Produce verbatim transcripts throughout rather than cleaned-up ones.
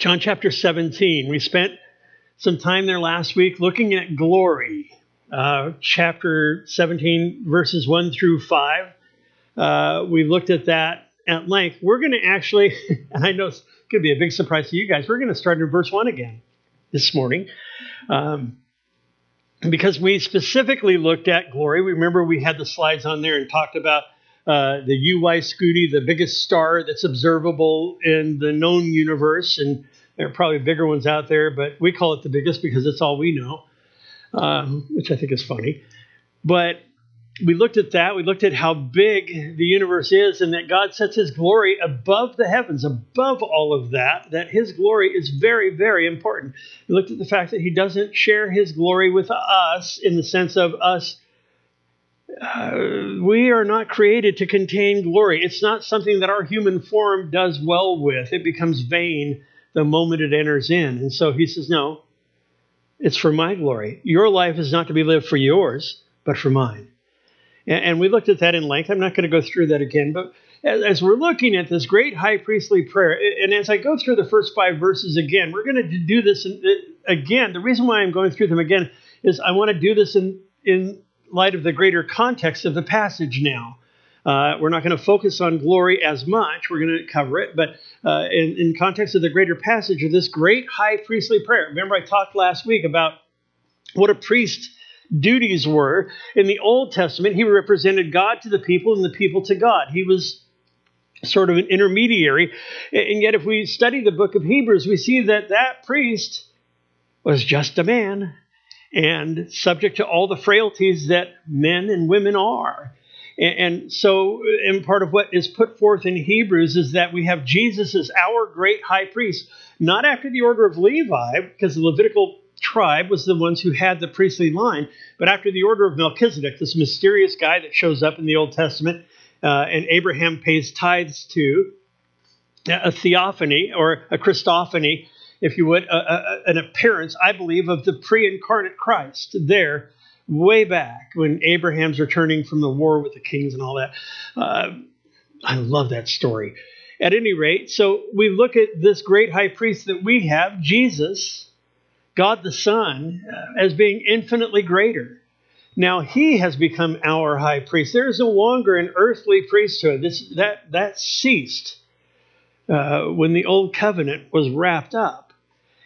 John chapter seventeen. We spent some time there last week looking at glory. Uh, chapter seventeen, verses one through five. Uh, we looked at that at length. We're going to actually, and I know it's going to be a big surprise to you guys, we're going to start in verse one again this morning. Um, because we specifically looked at glory. Remember, we had the slides on there and talked about uh, the U Y Scuti, the biggest star that's observable in the known universe. And there are probably bigger ones out there, but we call it the biggest because it's all we know. Um, which I think is funny. But we looked at that. We looked at how big the universe is and that God sets his glory above the heavens, above all of that, that his glory is very, very important. We looked at the fact that he doesn't share his glory with us in the sense of us. Uh, we are not created to contain glory. It's not something that our human form does well with. It becomes vain the moment it enters in. And so he says, no. It's for my glory. Your life is not to be lived for yours, but for mine. And, and we looked at that in length. I'm not going to go through that again. But as, as we're looking at this great high priestly prayer, and as I go through the first five verses again, we're going to do this in, again. The reason why I'm going through them again is I want to do this in, in light of the greater context of the passage now. Uh, we're not going to focus on glory as much. We're going to cover it. But uh, in, in context of the greater passage of this great high priestly prayer, remember I talked last week about what a priest's duties were. In the Old Testament, he represented God to the people and the people to God. He was sort of an intermediary. And yet if we study the book of Hebrews, we see that that priest was just a man and subject to all the frailties that men and women are. And so, and part of what is put forth in Hebrews is that we have Jesus as our great high priest, not after the order of Levi, because the Levitical tribe was the ones who had the priestly line, but after the order of Melchizedek, this mysterious guy that shows up in the Old Testament uh, and Abraham pays tithes to, a theophany or a Christophany, if you would, a, a, an appearance, I believe, of the pre-incarnate Christ there. Way back when Abraham's returning from the war with the kings and all that. Uh, I love that story. At any rate, so we look at this great high priest that we have, Jesus, God the Son, as being infinitely greater. Now he has become our high priest. There is no longer an earthly priesthood. This that that ceased uh, when the old covenant was wrapped up.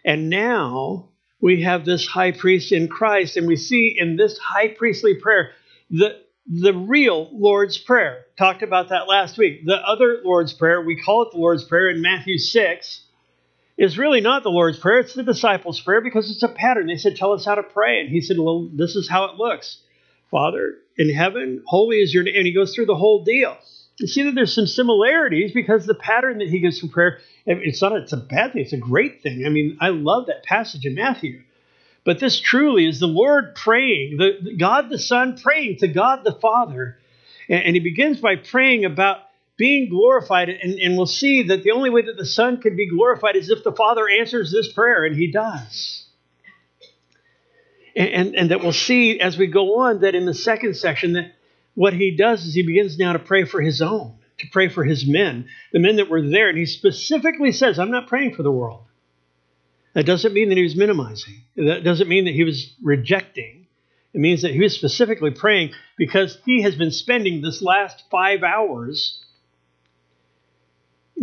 And now we have this high priest in Christ, and we see in this high priestly prayer, the, the real Lord's Prayer. Talked about that last week. The other Lord's Prayer, we call it the Lord's Prayer in Matthew six, is really not the Lord's Prayer. It's the disciples' prayer because it's a pattern. They said, tell us how to pray. And he said, well, this is how it looks. Father in heaven, holy is your name. And he goes through the whole deal. You see that there's some similarities because the pattern that he gives from prayer, it's not it's a bad thing, it's a great thing. I mean, I love that passage in Matthew. But this truly is the Lord praying, the, the God the Son praying to God the Father. And, and he begins by praying about being glorified. And, and we'll see that the only way that the Son can be glorified is if the Father answers this prayer, and he does. And, and, and that we'll see as we go on that in the second section that what he does is he begins now to pray for his own, to pray for his men, the men that were there. And he specifically says, I'm not praying for the world. That doesn't mean that he was minimizing. That doesn't mean that he was rejecting. It means that he was specifically praying because he has been spending this last five hours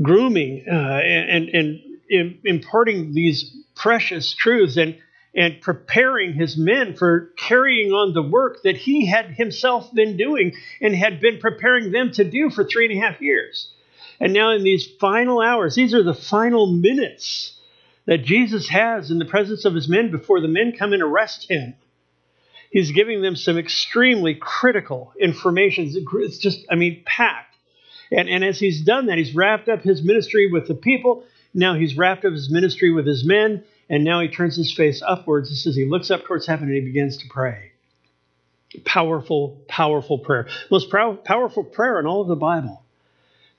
grooming uh, and, and, and imparting these precious truths and and preparing his men for carrying on the work that he had himself been doing and had been preparing them to do for three and a half years. And now in these final hours, these are the final minutes that Jesus has in the presence of his men before the men come and arrest him. He's giving them some extremely critical information. It's just, I mean, packed. And, and as he's done that, he's wrapped up his ministry with the people. Now he's wrapped up his ministry with his men. And now he turns his face upwards. It says he looks up towards heaven and he begins to pray. Powerful, powerful prayer. Most pow- powerful prayer in all of the Bible.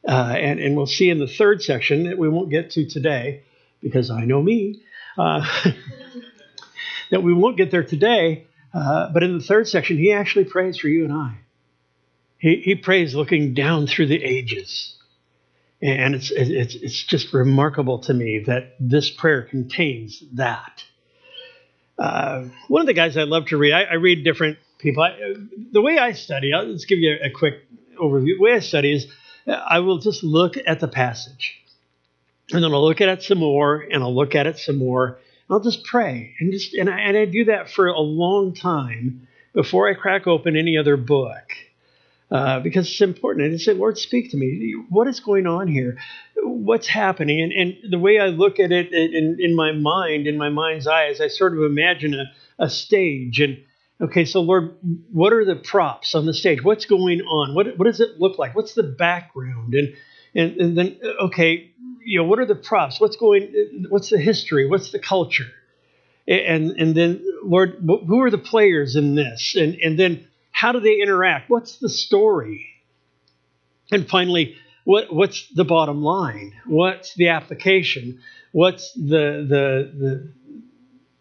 Uh, and, and we'll see in the third section that we won't get to today, because I know me, uh, that we won't get there today. Uh, but in the third section, he actually prays for you and I. He, he prays looking down through the ages. And it's it's it's just remarkable to me that this prayer contains that. Uh, one of the guys I love to read, I, I read different people. I, the way I study, I'll just give you a quick overview. The way I study is I will just look at the passage. And then I'll look at it some more, and I'll look at it some more. And I'll just pray. And just and I, and I do that for a long time before I crack open any other book. Uh, because it's important. I just say, Lord, speak to me. What is going on here? What's happening? And, and the way I look at it in, in my mind, in my mind's eye, is I sort of imagine a, a stage. And, okay, so Lord, what are the props on the stage? What's going on? What what does it look like? What's the background? And and, and then, okay, you know, what are the props? What's going, what's the history? What's the culture? And and then, Lord, who are the players in this? And and then, how do they interact? What's the story? And finally, what, what's the bottom line? What's the application? What's the the the,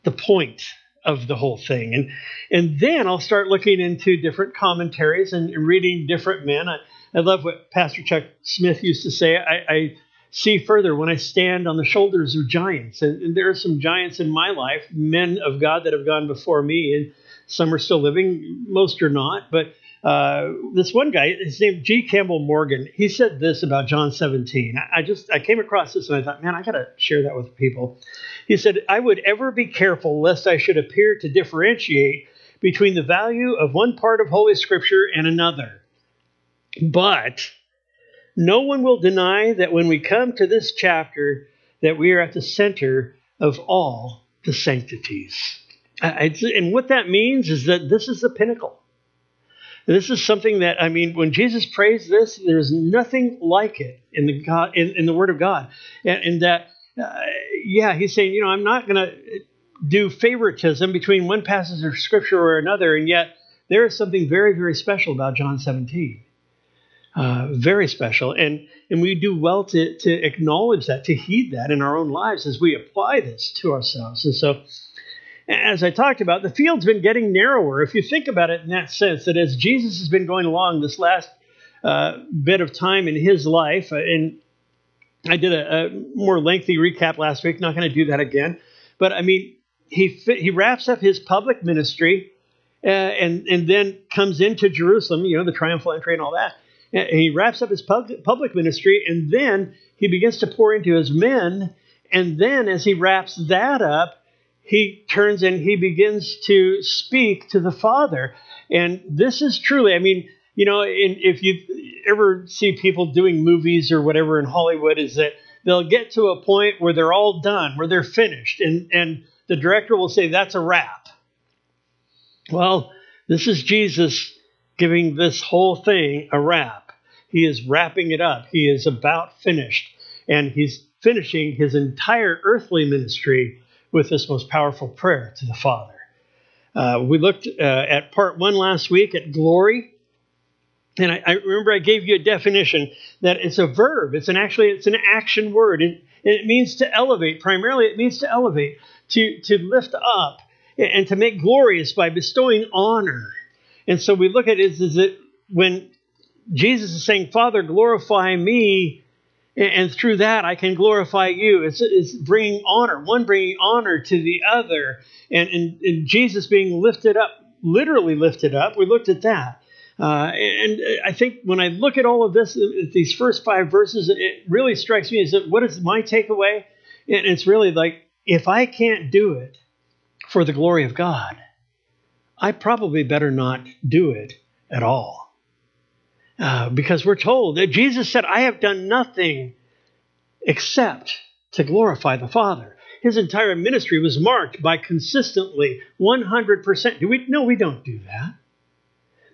the point of the whole thing? And and then I'll start looking into different commentaries and reading different men. I, I love what Pastor Chuck Smith used to say. I, I see further when I stand on the shoulders of giants. And, and there are some giants in my life, men of God that have gone before me, and some are still living, most are not. But uh, this one guy, his name G. Campbell Morgan, he said this about John seventeen. I, I just I came across this and I thought, man, I got to share that with people. He said, I would ever be careful lest I should appear to differentiate between the value of one part of Holy Scripture and another. But no one will deny that when we come to this chapter, that we are at the center of all the sanctities. I, and what that means is that this is the pinnacle. This is something that, I mean, when Jesus prays this, there's nothing like it in the God, in, in the Word of God. And, and that, uh, yeah, he's saying, you know, I'm not going to do favoritism between one passage of Scripture or another, and yet there is something very, very special about John seventeen. Uh, very special. And, and we do well to, to acknowledge that, to heed that in our own lives as we apply this to ourselves. And so, as I talked about, the field's been getting narrower. If you think about it in that sense, that as Jesus has been going along this last uh, bit of time in his life, and I did a, a more lengthy recap last week, not going to do that again. But I mean, he he wraps up his public ministry uh, and, and then comes into Jerusalem, you know, the triumphal entry and all that. And he wraps up his pub- public ministry, and then he begins to pour into his men. And then as he wraps that up, he turns and he begins to speak to the Father. And this is truly, I mean, you know, in, if you ever see people doing movies or whatever in Hollywood, is that they'll get to a point where they're all done, where they're finished. And, and the director will say, that's a wrap. Well, this is Jesus giving this whole thing a wrap. He is wrapping it up. He is about finished. And he's finishing his entire earthly ministry with this most powerful prayer to the Father. Uh, we looked uh, at part one last week at glory. And I, I remember I gave you a definition that it's a verb. It's an actually, it's an action word. And, and it means to elevate. Primarily, it means to elevate, to, to lift up, and to make glorious by bestowing honor. And so we look at it, is, is it when Jesus is saying, Father, glorify me, and through that, I can glorify you. It's, it's bringing honor, one bringing honor to the other, and, and, and Jesus being lifted up, literally lifted up. We looked at that. Uh, and I think when I look at all of this, at these first five verses, it really strikes me as that what is my takeaway? And it's really like, if I can't do it for the glory of God, I probably better not do it at all. Uh, because we're told that Jesus said, I have done nothing except to glorify the Father. His entire ministry was marked by consistently one hundred percent. Do we? No, we don't do that.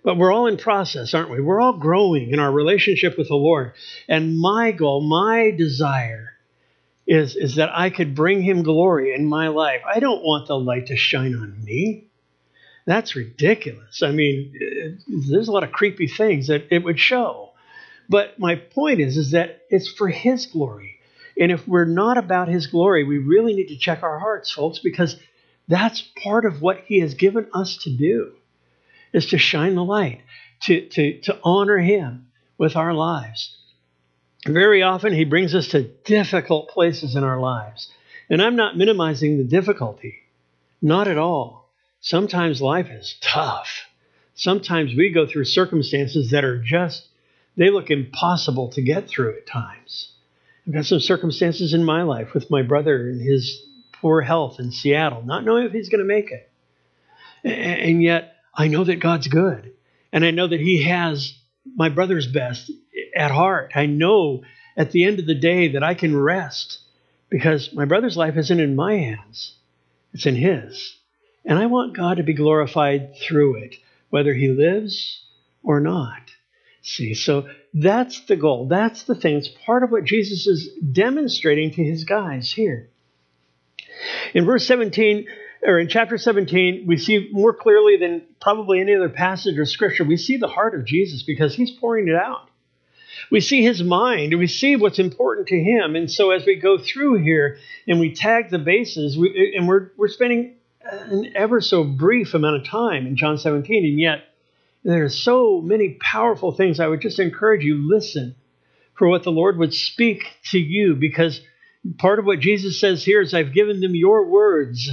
But we're all in process, aren't we? We're all growing in our relationship with the Lord. And my goal, my desire is, is that I could bring him glory in my life. I don't want the light to shine on me. That's ridiculous. I mean, it, there's a lot of creepy things that it would show. But my point is, is that it's for his glory. And if we're not about his glory, we really need to check our hearts, folks, because that's part of what he has given us to do, is to shine the light, to, to, to honor him with our lives. very often he brings us to difficult places in our lives. And I'm not minimizing the difficulty. Not at all. Sometimes life is tough. Sometimes we go through circumstances that are just, they look impossible to get through at times. I've got some circumstances in my life with my brother and his poor health in Seattle, not knowing if he's going to make it. And yet I know that God's good. And I know that he has my brother's best at heart. I know at the end of the day that I can rest because my brother's life isn't in my hands. It's in his. And I want God to be glorified through it, whether he lives or not. See, so that's the goal. That's the thing. It's part of what Jesus is demonstrating to his guys here. In verse seventeen, or in chapter seventeen, we see more clearly than probably any other passage of Scripture, we see the heart of Jesus because he's pouring it out. We see his mind, and we see what's important to him. And so as we go through here and we tag the bases, we, and we're we're spending an ever so brief amount of time in John seventeen, and yet there are so many powerful things. I would just encourage you, listen for what the Lord would speak to you, because part of what Jesus says here is, I've given them your words.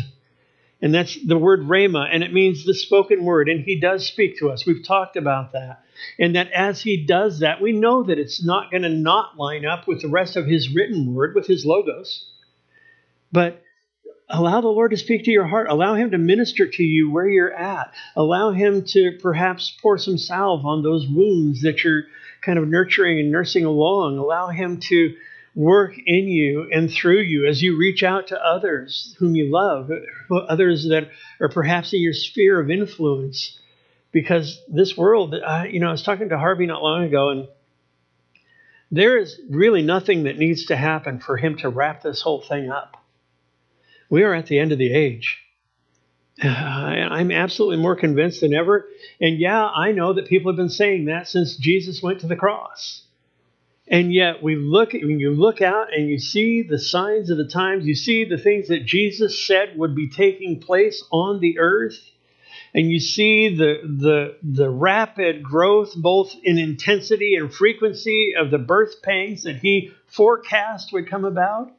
And that's the word rhema, and it means the spoken word, and he does speak to us. We've talked about that. And that as he does that, we know that it's not going to not line up with the rest of his written word, with his logos. But allow the Lord to speak to your heart. Allow him to minister to you where you're at. Allow him to perhaps pour some salve on those wounds that you're kind of nurturing and nursing along. Allow him to work in you and through you as you reach out to others whom you love, others that are perhaps in your sphere of influence. Because this world, uh, you know, I was talking to Harvey not long ago, and there is really nothing that needs to happen for him to wrap this whole thing up. We are at the end of the age. Uh, I'm absolutely more convinced than ever. And yeah, I know that people have been saying that since Jesus went to the cross. And yet we look at, when you look out and you see the signs of the times, you see the things that Jesus said would be taking place on the earth, and you see the the the rapid growth both in intensity and frequency of the birth pangs that he forecast would come about.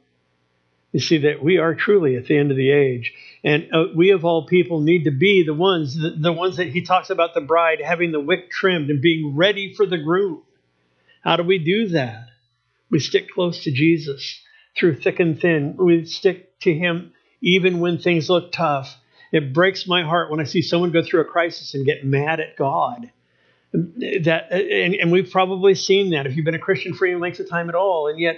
You see that we are truly at the end of the age, and uh, we of all people need to be the ones the, the ones that he talks about, the bride having the wick trimmed and being ready for the groom. How do we do that? We stick close to Jesus through thick and thin. We stick to him even when things look tough. It breaks my heart when I see someone go through a crisis and get mad at God. That, and, and we've probably seen that if you've been a Christian for any length of time at all. And yet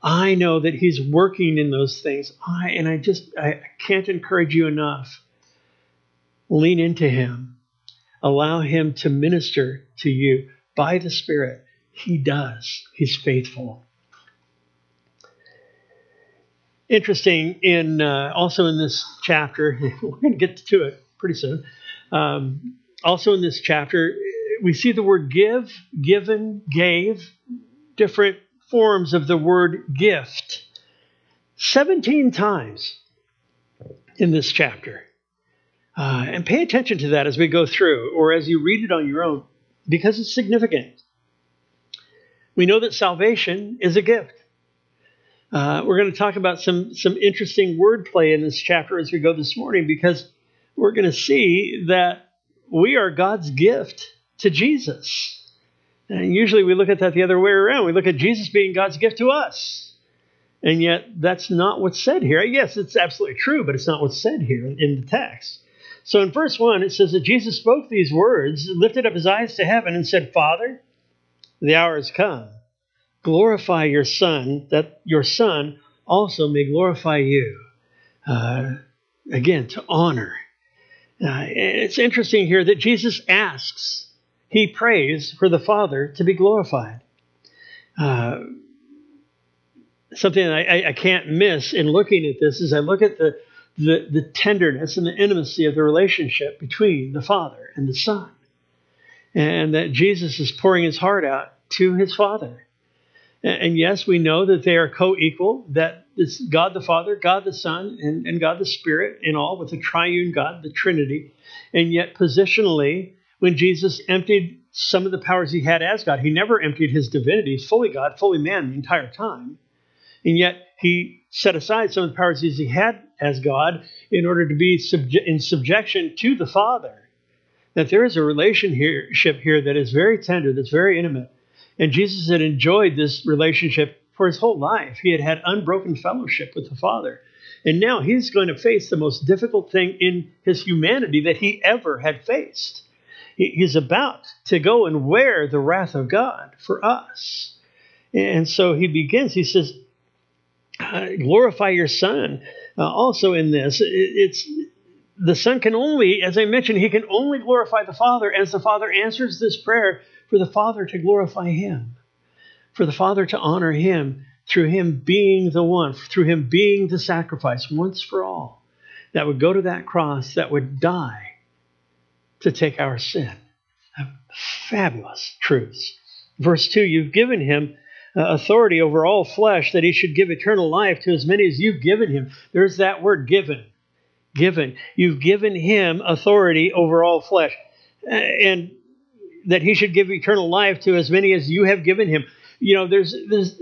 I know that he's working in those things. I and I just I can't encourage you enough. Lean into him. Allow him to minister to you by the Spirit. He does. He's faithful. Interesting. In uh, also in this chapter, we're going to get to it pretty soon. Um, also in this chapter, we see the word give, given, gave, different forms of the word gift, seventeen times in this chapter. Uh, and pay attention to that as we go through, or as you read it on your own, because it's significant. We know that salvation is a gift. Uh, we're going to talk about some, some interesting wordplay in this chapter as we go this morning, because we're going to see that we are God's gift to Jesus. And usually we look at that the other way around. We look at Jesus being God's gift to us. And yet that's not what's said here. Yes, it's absolutely true, but it's not what's said here in, in the text. So in verse one, it says that Jesus spoke these words, lifted up his eyes to heaven and said, Father, the hour has come. Glorify your Son, that your Son also may glorify you. Uh, again, to honor. Uh, it's interesting here that Jesus asks, he prays for the Father to be glorified. Uh, something that I, I can't miss in looking at this is I look at the, the, the tenderness and the intimacy of the relationship between the Father and the Son. And that Jesus is pouring his heart out to his Father. And yes, we know that they are co-equal, that it's God the Father, God the Son, and, and God the Spirit in all, with the triune God, the Trinity. And yet positionally, when Jesus emptied some of the powers he had as God. He never emptied his divinity. He's fully God, fully man the entire time. And yet he set aside some of the powers he had as God in order to be subje- in subjection to the Father. That there is a relationship here that is very tender, that's very intimate. And Jesus had enjoyed this relationship for his whole life. He had had unbroken fellowship with the Father. And now he's going to face the most difficult thing in his humanity that he ever had faced. He's about to go and wear the wrath of God for us. And so he begins, he says, glorify your Son. Uh, also in this, it's the Son can only, as I mentioned, he can only glorify the Father as the Father answers this prayer for the Father to glorify him, for the Father to honor him, through him being the one, through him being the sacrifice once for all, that would go to that cross, that would die to take our sin. Fabulous truths. Verse two, you've given him uh, authority over all flesh, that he should give eternal life to as many as you've given him. There's that word given. Given. You've given him authority over all flesh, and that he should give eternal life to as many as you have given him. You know, there's there's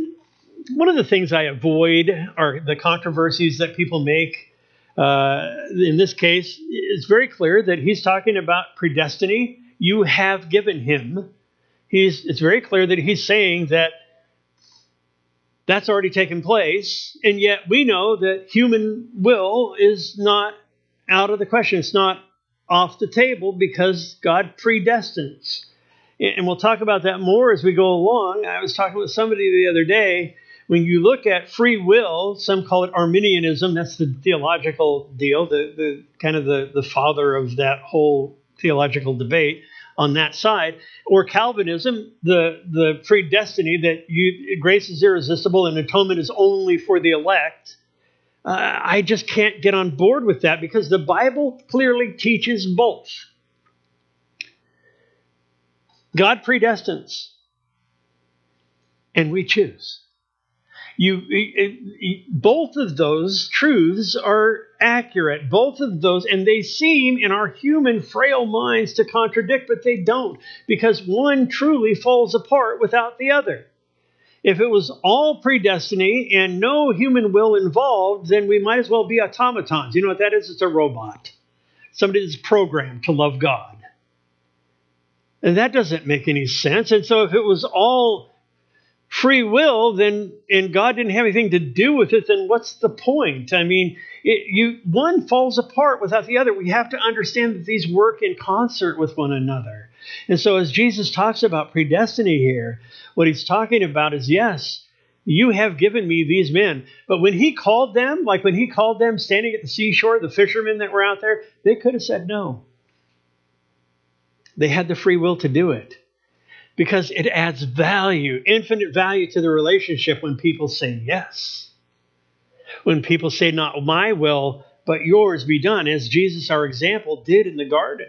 one of the things I avoid are the controversies that people make. Uh, in this case, it's very clear that he's talking about predestiny. You have given him. He's. It's very clear that he's saying that that's already taken place, and yet we know that human will is not out of the question. It's not off the table because God predestines. And we'll talk about that more as we go along. I was talking with somebody the other day. When you look at free will, some call it Arminianism. That's the theological deal, the, the kind of the, the father of that whole theological debate on that side. Or Calvinism, the, the predestiny that you, grace is irresistible and atonement is only for the elect. Uh, I just can't get on board with that because the Bible clearly teaches both. God predestines, and we choose. You, it, it, both of those truths are accurate, both of those, and they seem in our human frail minds to contradict, but they don't, because one truly falls apart without the other. If it was all predestiny and no human will involved, then we might as well be automatons. You know what that is? It's a robot. Somebody that's programmed to love God. And that doesn't make any sense. And so if it was all free will, then, and God didn't have anything to do with it, then what's the point? I mean, it, you one falls apart without the other. We have to understand that these work in concert with one another. And so as Jesus talks about predestiny here, what he's talking about is, yes, you have given me these men. But when he called them, like when he called them standing at the seashore, the fishermen that were out there, they could have said no. They had the free will to do it. Because it adds value, infinite value to the relationship when people say yes. When people say, not my will, but yours be done, as Jesus, our example, did in the garden.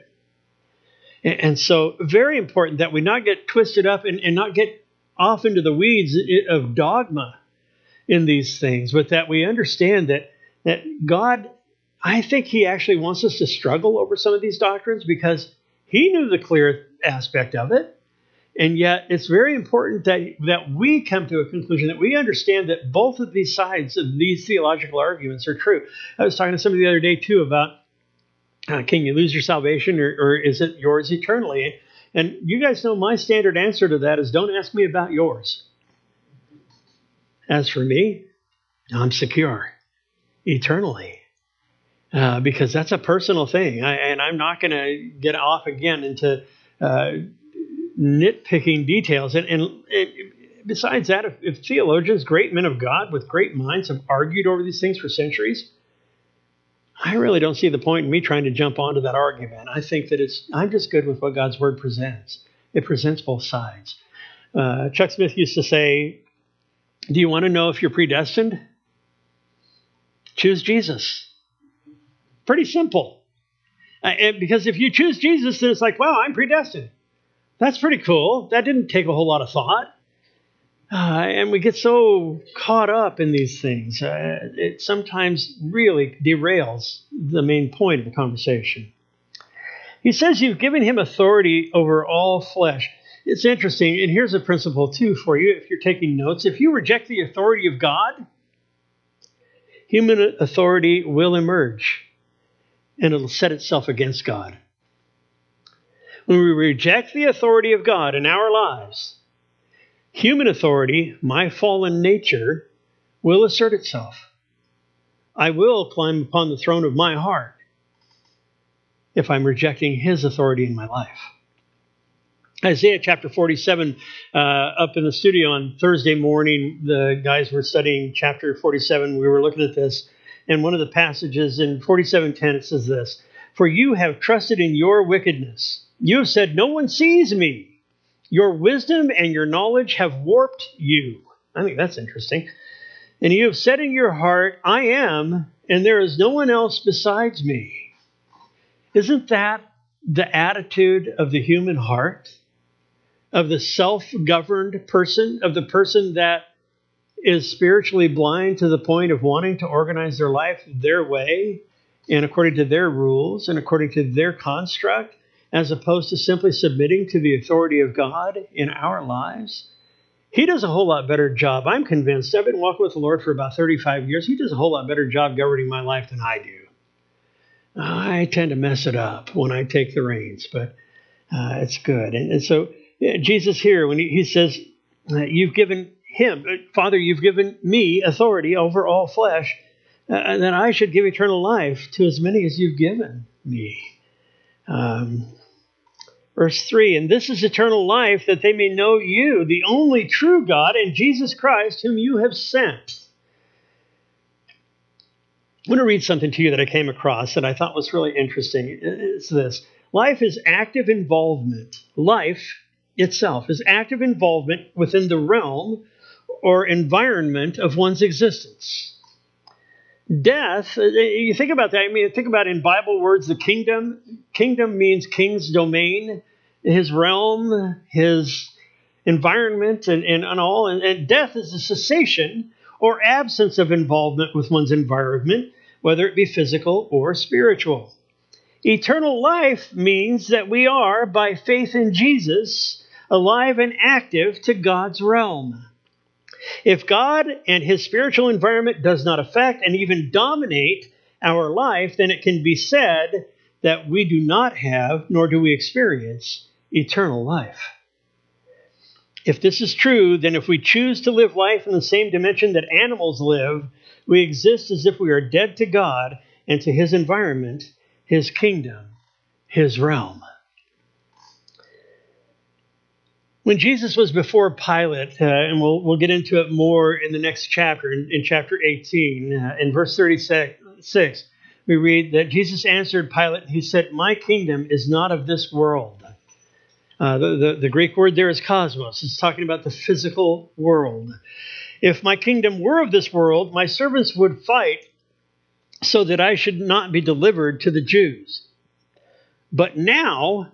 And, and so very important that we not get twisted up and, and not get off into the weeds of dogma in these things, but that we understand that, that God, I think he actually wants us to struggle over some of these doctrines because he knew the clear aspect of it. And yet it's very important that, that we come to a conclusion, that we understand that both of these sides of these theological arguments are true. I was talking to somebody the other day, too, about uh, can you lose your salvation or, or is it yours eternally? And you guys know my standard answer to that is don't ask me about yours. As for me, I'm secure eternally. Uh, because that's a personal thing. I, and I'm not going to get off again into Uh, nitpicking details. And, and, and besides that, if, if theologians, great men of God with great minds have argued over these things for centuries, I really don't see the point in me trying to jump onto that argument. I think that it's, I'm just good with what God's word presents. It presents both sides. Uh, Chuck Smith used to say, do you want to know if you're predestined? Choose Jesus. Pretty simple. Uh, and because if you choose Jesus, then it's like, wow, I'm predestined. That's pretty cool. That didn't take a whole lot of thought. Uh, and we get so caught up in these things. Uh, it sometimes really derails the main point of the conversation. He says you've given him authority over all flesh. It's interesting, and here's a principle, too, for you if you're taking notes. If you reject the authority of God, human authority will emerge, and it'll set itself against God. When we reject the authority of God in our lives, human authority, my fallen nature, will assert itself. I will climb upon the throne of my heart if I'm rejecting his authority in my life. Isaiah chapter forty-seven, uh, up in the studio on Thursday morning, the guys were studying chapter forty-seven. We were looking at this, and one of the passages in forty-seven ten, it says this: "For you have trusted in your wickedness. You have said, 'No one sees me.' Your wisdom and your knowledge have warped you." I think that's interesting. "And you have said in your heart, 'I am, and there is no one else besides me.'" Isn't that the attitude of the human heart? Of the self-governed person, of the person that is spiritually blind to the point of wanting to organize their life their way and according to their rules and according to their construct, as opposed to simply submitting to the authority of God in our lives. He does a whole lot better job, I'm convinced. I've been walking with the Lord for about thirty-five years. He does a whole lot better job governing my life than I do. I tend to mess it up when I take the reins, but uh, it's good. And, and so, Jesus here, when he says, you've given him, Father, you've given me authority over all flesh, uh, that I should give eternal life to as many as you've given me. Um, verse three, "And this is eternal life, that they may know you, the only true God, and Jesus Christ, whom you have sent." I'm going to read something to you that I came across that I thought was really interesting. It's this: life is active involvement. Life itself is active involvement within the realm or environment of one's existence. Death, you think about that. I mean, think about in Bible words, the kingdom. Kingdom means king's domain, his realm, his environment, and, and, and all. And, and death is the cessation or absence of involvement with one's environment, whether it be physical or spiritual. Eternal life means that we are, by faith in Jesus, alive and active to God's realm. If God and his spiritual environment does not affect and even dominate our life, then it can be said that we do not have, nor do we experience, eternal life. If this is true, then if we choose to live life in the same dimension that animals live, we exist as if we are dead to God and to his environment, his kingdom, his realm. When Jesus was before Pilate, uh, and we'll we'll get into it more in the next chapter, in, in chapter eighteen, uh, in verse thirty-six, we read that Jesus answered Pilate, he said, "My kingdom is not of this world." Uh, the, the, the Greek word there is cosmos. It's talking about the physical world. "If my kingdom were of this world, my servants would fight so that I should not be delivered to the Jews. But now,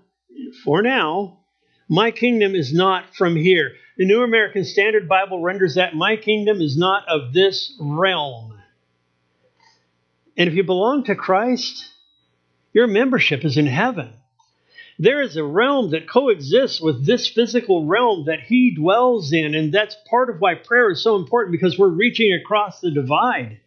for now, my kingdom is not from here." The New American Standard Bible renders that, "My kingdom is not of this realm." And if you belong to Christ, your membership is in heaven. There is a realm that coexists with this physical realm that he dwells in, and that's part of why prayer is so important, because we're reaching across the divide.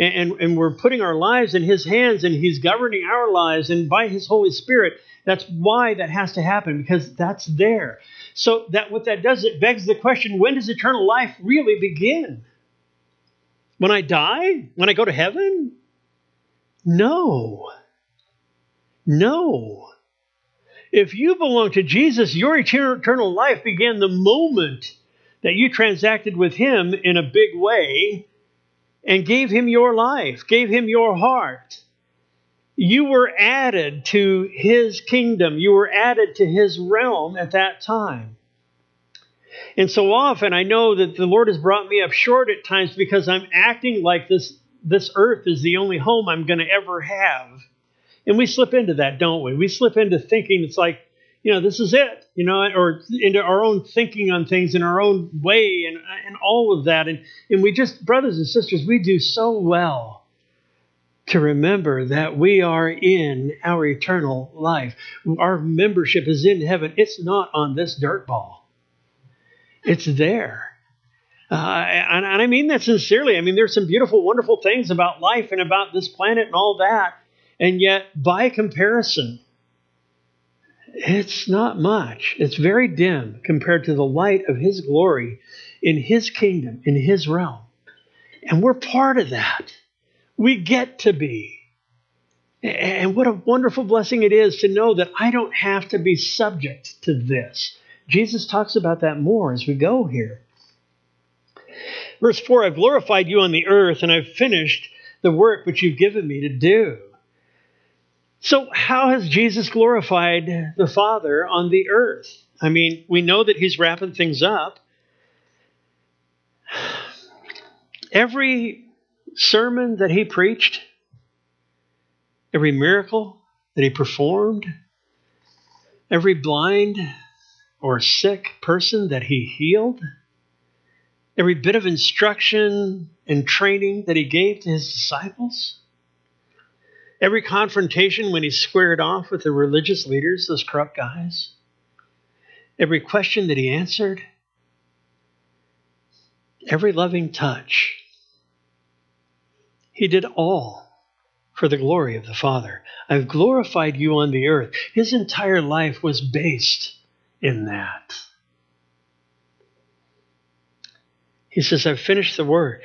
And, and we're putting our lives in his hands, and he's governing our lives, and by his Holy Spirit, that's why that has to happen, because that's there. So that what that does, it begs the question, when does eternal life really begin? When I die? When I go to heaven? No. No. If you belong to Jesus, your eternal life began the moment that you transacted with him in a big way, and gave him your life, gave him your heart. You were added to his kingdom. You were added to his realm at that time. And so often I know that the Lord has brought me up short at times because I'm acting like this, this earth is the only home I'm going to ever have. And we slip into that, don't we? We slip into thinking it's like, you know, this is it, you know, or into our own thinking on things in our own way and and all of that. And, and we just, brothers and sisters, we do so well to remember that we are in our eternal life. Our membership is in heaven. It's not on this dirt ball. It's there. Uh, and, and I mean that sincerely. I mean, there's some beautiful, wonderful things about life and about this planet and all that. And yet, by comparison, it's not much. It's very dim compared to the light of His glory in His kingdom, in His realm. And we're part of that. We get to be. And what a wonderful blessing it is to know that I don't have to be subject to this. Jesus talks about that more as we go here. Verse four, I've glorified you on the earth, and I've finished the work which you've given me to do. So how has Jesus glorified the Father on the earth? I mean, we know that He's wrapping things up. Every sermon that He preached, every miracle that He performed, every blind or sick person that He healed, every bit of instruction and training that He gave to His disciples, every confrontation when He squared off with the religious leaders, those corrupt guys, every question that He answered, every loving touch, He did all for the glory of the Father. I've glorified you on the earth. His entire life was based in that. He says, I've finished the work.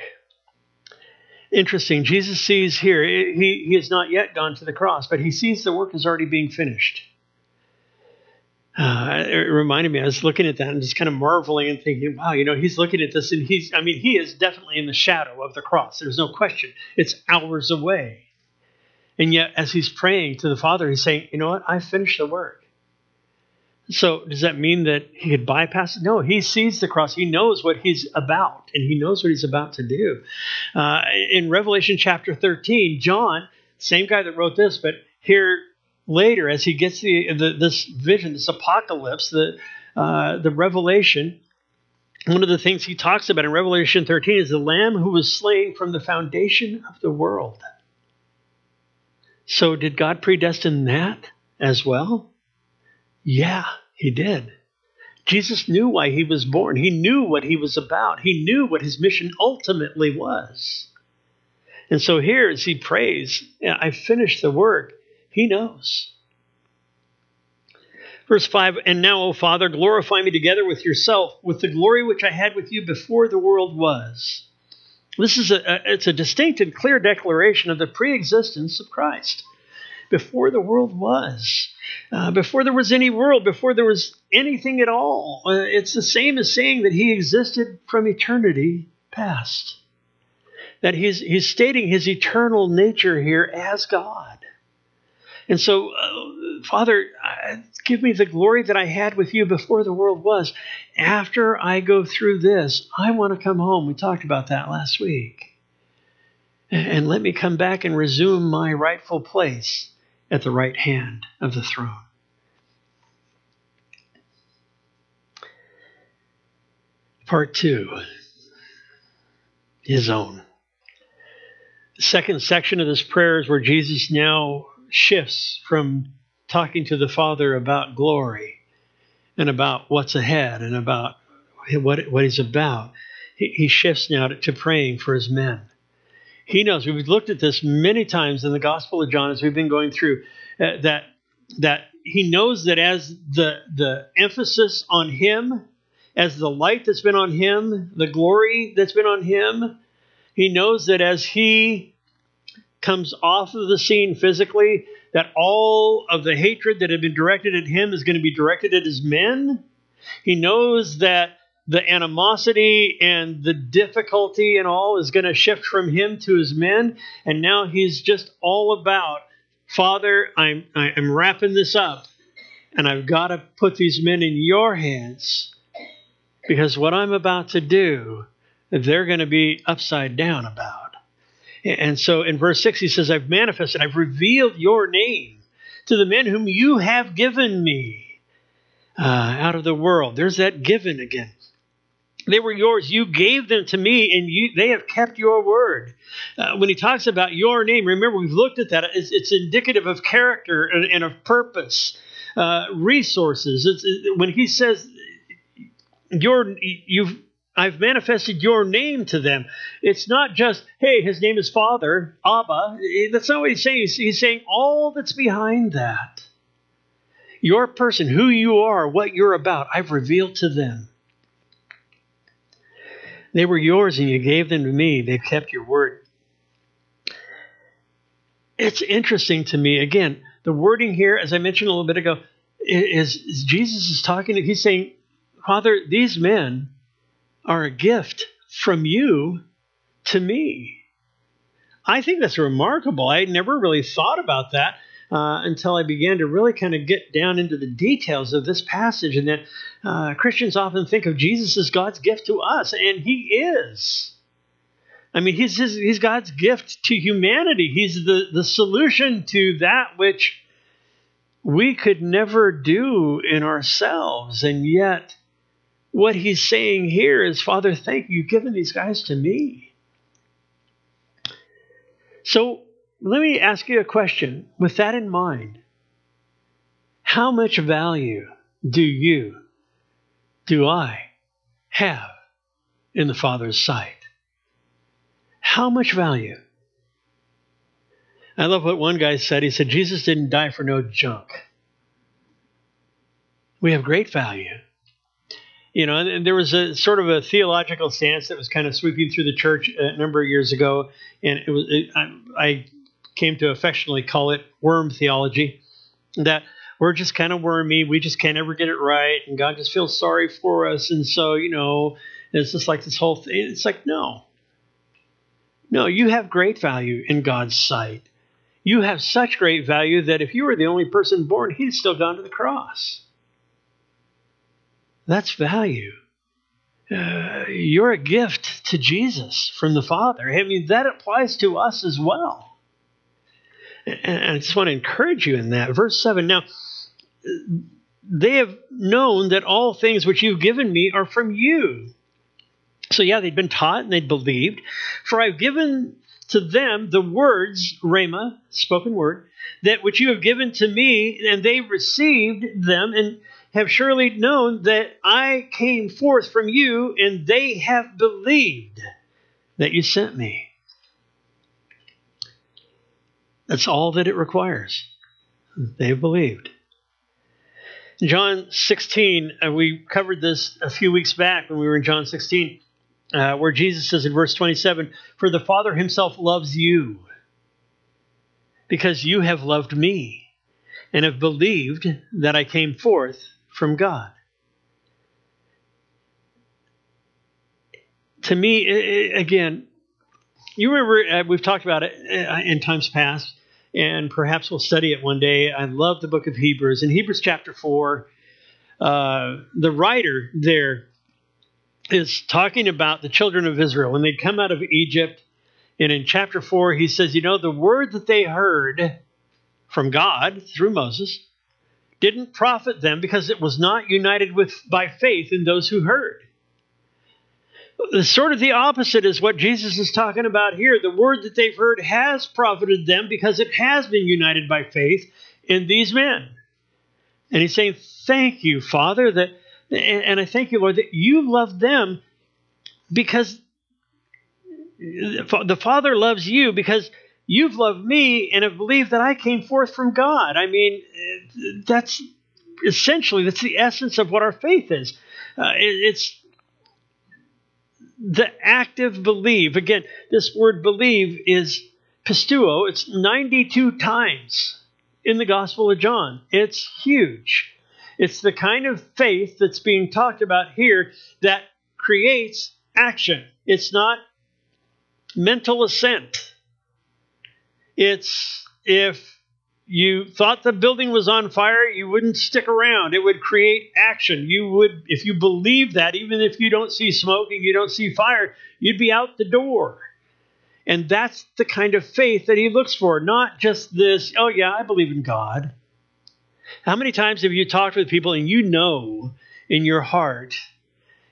Interesting. Jesus sees here, he, he has not yet gone to the cross, but He sees the work is already being finished. Uh, it reminded me, I was looking at that and just kind of marveling and thinking, wow, you know, He's looking at this and he's, I mean, He is definitely in the shadow of the cross. There's no question. It's hours away. And yet, as He's praying to the Father, He's saying, you know what? I finished the work. So does that mean that He could bypass it? No, He sees the cross. He knows what He's about, and He knows what He's about to do. Uh, in Revelation chapter thirteen, John, same guy that wrote this, but here, later, as he gets the, the this vision, this apocalypse, the uh, the revelation, one of the things he talks about in Revelation thirteen is the Lamb who was slain from the foundation of the world. So did God predestine that as well? Yeah, He did. Jesus knew why He was born. He knew what He was about. He knew what His mission ultimately was. And so here, as he prays, I finished the work. He knows. Verse five, and now, O Father, glorify me together with yourself, with the glory which I had with you before the world was. This is a, a it's a distinct and clear declaration of the preexistence of Christ. Before the world was. Uh, before there was any world, before there was anything at all. Uh, it's the same as saying that He existed from eternity past. That he's, he's stating His eternal nature here as God. And so, uh, Father, uh, give me the glory that I had with you before the world was. After I go through this, I want to come home. We talked about that last week. And, and let me come back and resume my rightful place at the right hand of the throne. Part two, His own. The second section of this prayer is where Jesus now shifts from talking to the Father about glory and about what's ahead and about what what He's about. He, he shifts now to, to praying for His men. He knows, we've looked at this many times in the Gospel of John as we've been going through, uh, that that He knows that as the the emphasis on Him, as the light that's been on Him, the glory that's been on Him, He knows that as He comes off of the scene physically, that all of the hatred that had been directed at Him is going to be directed at His men. He knows that the animosity and the difficulty and all is going to shift from Him to His men. And now He's just all about, Father, I'm, I'm wrapping this up, and I've got to put these men in your hands, because what I'm about to do, they're going to be upside down about. And so in verse six, He says, I've manifested, I've revealed your name to the men whom you have given me uh, out of the world. There's that given again. They were yours. You gave them to me, and you, they have kept your word. Uh, when he talks about your name, remember, we've looked at that. It's, it's indicative of character and, and of purpose, uh, resources. It's, it, when he says, your, you've, I've manifested your name to them, it's not just, hey, his name is Father, Abba. That's not what he's saying. He's, he's saying all that's behind that. Your person, who you are, what you're about, I've revealed to them. They were yours and you gave them to me. They've kept your word. It's interesting to me. Again, the wording here, as I mentioned a little bit ago, is, is Jesus is talking. He's saying, Father, these men are a gift from you to me. I think that's remarkable. I never really thought about that uh, until I began to really kind of get down into the details of this passage. And that uh, Christians often think of Jesus as God's gift to us, and he is. I mean, he's his, he's God's gift to humanity. He's the, the solution to that which we could never do in ourselves. And yet, what he's saying here is, Father, thank you. You've given these guys to me. So let me ask you a question. With that in mind, how much value do you, do I, have in the Father's sight? How much value? I love what one guy said. He said, Jesus didn't die for no junk. We have great value. You know, and there was a sort of a theological stance that was kind of sweeping through the church a number of years ago, and it was it, I, I came to affectionately call it worm theology, that we're just kind of wormy, we just can't ever get it right, and God just feels sorry for us, and so, you know, it's just like this whole thing. It's like, no. No, you have great value in God's sight. You have such great value that if you were the only person born, he'd still gone to the cross. That's value. Uh, you're a gift to Jesus from the Father. I mean, that applies to us as well. And I just want to encourage you in that. Verse seven, now, they have known that all things which you've given me are from you. So yeah, they'd been taught and they'd believed. For I've given to them the words, rhema, spoken word, that which you have given to me, and they received them and have surely known that I came forth from you, and they have believed that you sent me. That's all that it requires. They've believed. John sixteen, uh, we covered this a few weeks back when we were in John sixteen, uh, where Jesus says in verse twenty-seven, for the Father himself loves you because you have loved me and have believed that I came forth from God. To me, it, again, you remember, uh, we've talked about it uh, in times past, and perhaps we'll study it one day. I love the book of Hebrews. In Hebrews chapter four, uh, the writer there is talking about the children of Israel. When they'd come out of Egypt, and in chapter four, he says, you know, the word that they heard from God through Moses didn't profit them because it was not united with by faith in those who heard. Sort of the opposite is what Jesus is talking about here. The word that they've heard has profited them because it has been united by faith in these men. And he's saying, thank you, Father, that, and I thank you, Lord, that you love them because the Father loves you because you've loved me and have believed that I came forth from God. I mean, that's essentially, that's the essence of what our faith is. Uh, it, it's the active believe. Again, this word believe is pistuo. It's ninety-two times in the Gospel of John. It's huge. It's the kind of faith that's being talked about here that creates action. It's not mental assent. It's if you thought the building was on fire, you wouldn't stick around. It would create action. You would, if you believe that, even if you don't see smoke and you don't see fire, you'd be out the door. And that's the kind of faith that he looks for, not just this, oh yeah, I believe in God. How many times have you talked with people and you know in your heart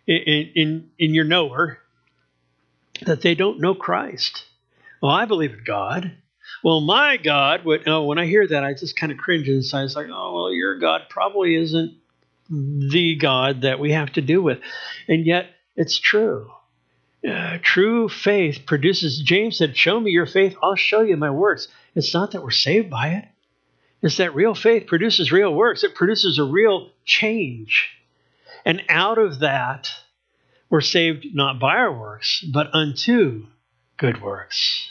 in, in, in your knower that they don't know Christ. Well, I believe in God. Well, my God would. Oh, when I hear that, I just kind of cringe inside. It's like, oh, well, your God probably isn't the God that we have to deal with. And yet, it's true. Uh, true faith produces, James said, show me your faith, I'll show you my works. It's not that we're saved by it. It's that real faith produces real works. It produces a real change. And out of that, we're saved not by our works, but unto good works.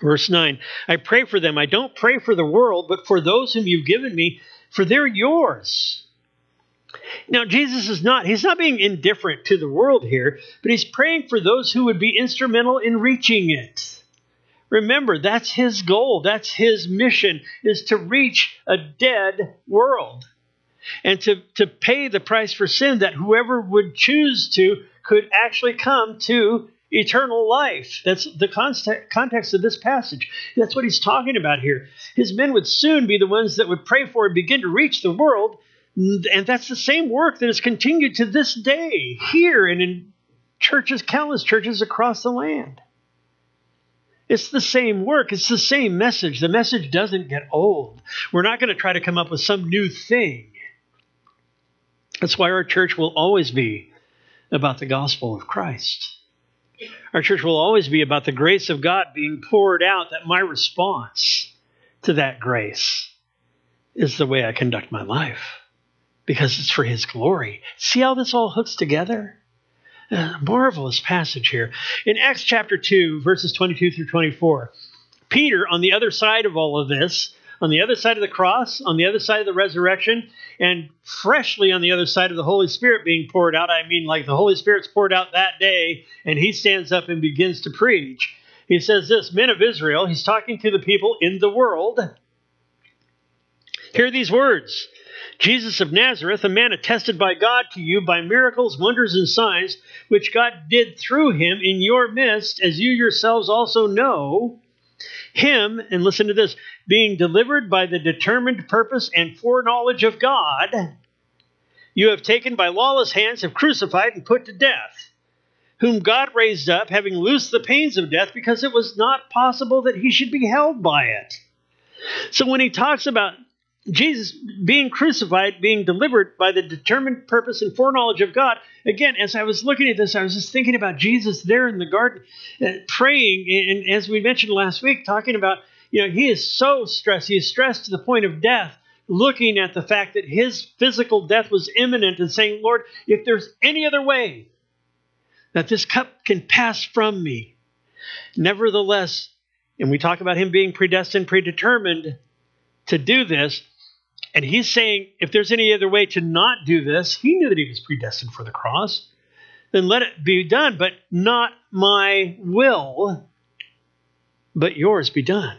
Verse nine, I pray for them. I don't pray for the world, but for those whom you've given me, for they're yours. Now, Jesus is not, he's not being indifferent to the world here, but he's praying for those who would be instrumental in reaching it. Remember, that's his goal. That's his mission, is to reach a dead world and to, to pay the price for sin that whoever would choose to could actually come to eternal life. That's the context of this passage. That's what he's talking about here. His men would soon be the ones that would pray for and begin to reach the world. And that's the same work that is continued to this day here and in churches, countless churches across the land. It's the same work. It's the same message. The message doesn't get old. We're not going to try to come up with some new thing. That's why our church will always be about the gospel of Christ. Our church will always be about the grace of God being poured out, that my response to that grace is the way I conduct my life. Because it's for his glory. See how this all hooks together? A marvelous passage here. In Acts chapter two, verses twenty-two through twenty-four, Peter, on the other side of all of this, on the other side of the cross, on the other side of the resurrection, and freshly on the other side of the Holy Spirit being poured out, I mean like the Holy Spirit's poured out that day, and he stands up and begins to preach. He says this, men of Israel, he's talking to the people in the world, hear these words. Jesus of Nazareth, a man attested by God to you by miracles, wonders, and signs, which God did through him in your midst, as you yourselves also know, him, and listen to this, being delivered by the determined purpose and foreknowledge of God, you have taken by lawless hands, have crucified and put to death, whom God raised up, having loosed the pains of death, because it was not possible that he should be held by it. So when he talks about Jesus being crucified, being delivered by the determined purpose and foreknowledge of God. Again, as I was looking at this, I was just thinking about Jesus there in the garden, uh, praying, and, and as we mentioned last week, talking about, you know, he is so stressed. He is stressed to the point of death, looking at the fact that his physical death was imminent and saying, Lord, if there's any other way that this cup can pass from me, nevertheless, and we talk about him being predestined, predetermined to do this, and he's saying, if there's any other way to not do this, he knew that he was predestined for the cross, then let it be done, but not my will, but yours be done.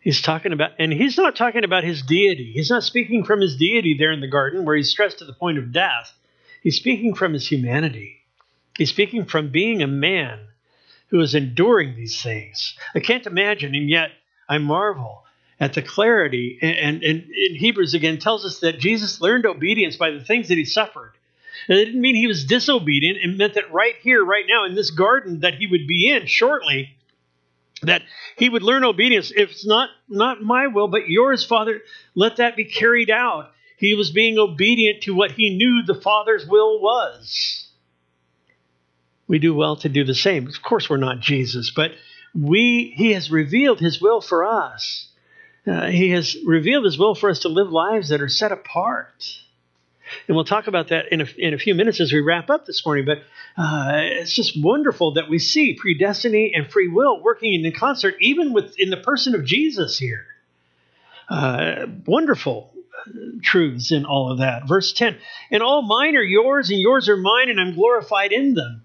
He's talking about, and he's not talking about his deity. He's not speaking from his deity there in the garden where he's stressed to the point of death. He's speaking from his humanity. He's speaking from being a man who is enduring these things. I can't imagine, and yet I marvel at the clarity, and in Hebrews again tells us that Jesus learned obedience by the things that he suffered. And it didn't mean he was disobedient. It meant that right here, right now, in this garden that he would be in shortly, that he would learn obedience. If it's not, not my will, but yours, Father, let that be carried out. He was being obedient to what he knew the Father's will was. We do well to do the same. Of course, we're not Jesus, but we he has revealed his will for us. Uh, he has revealed his will for us to live lives that are set apart. And we'll talk about that in a, in a few minutes as we wrap up this morning. But uh, it's just wonderful that we see predestiny and free will working in concert, even within the person of Jesus here. Uh, wonderful truths in all of that. Verse ten, and all mine are yours and yours are mine, and I'm glorified in them.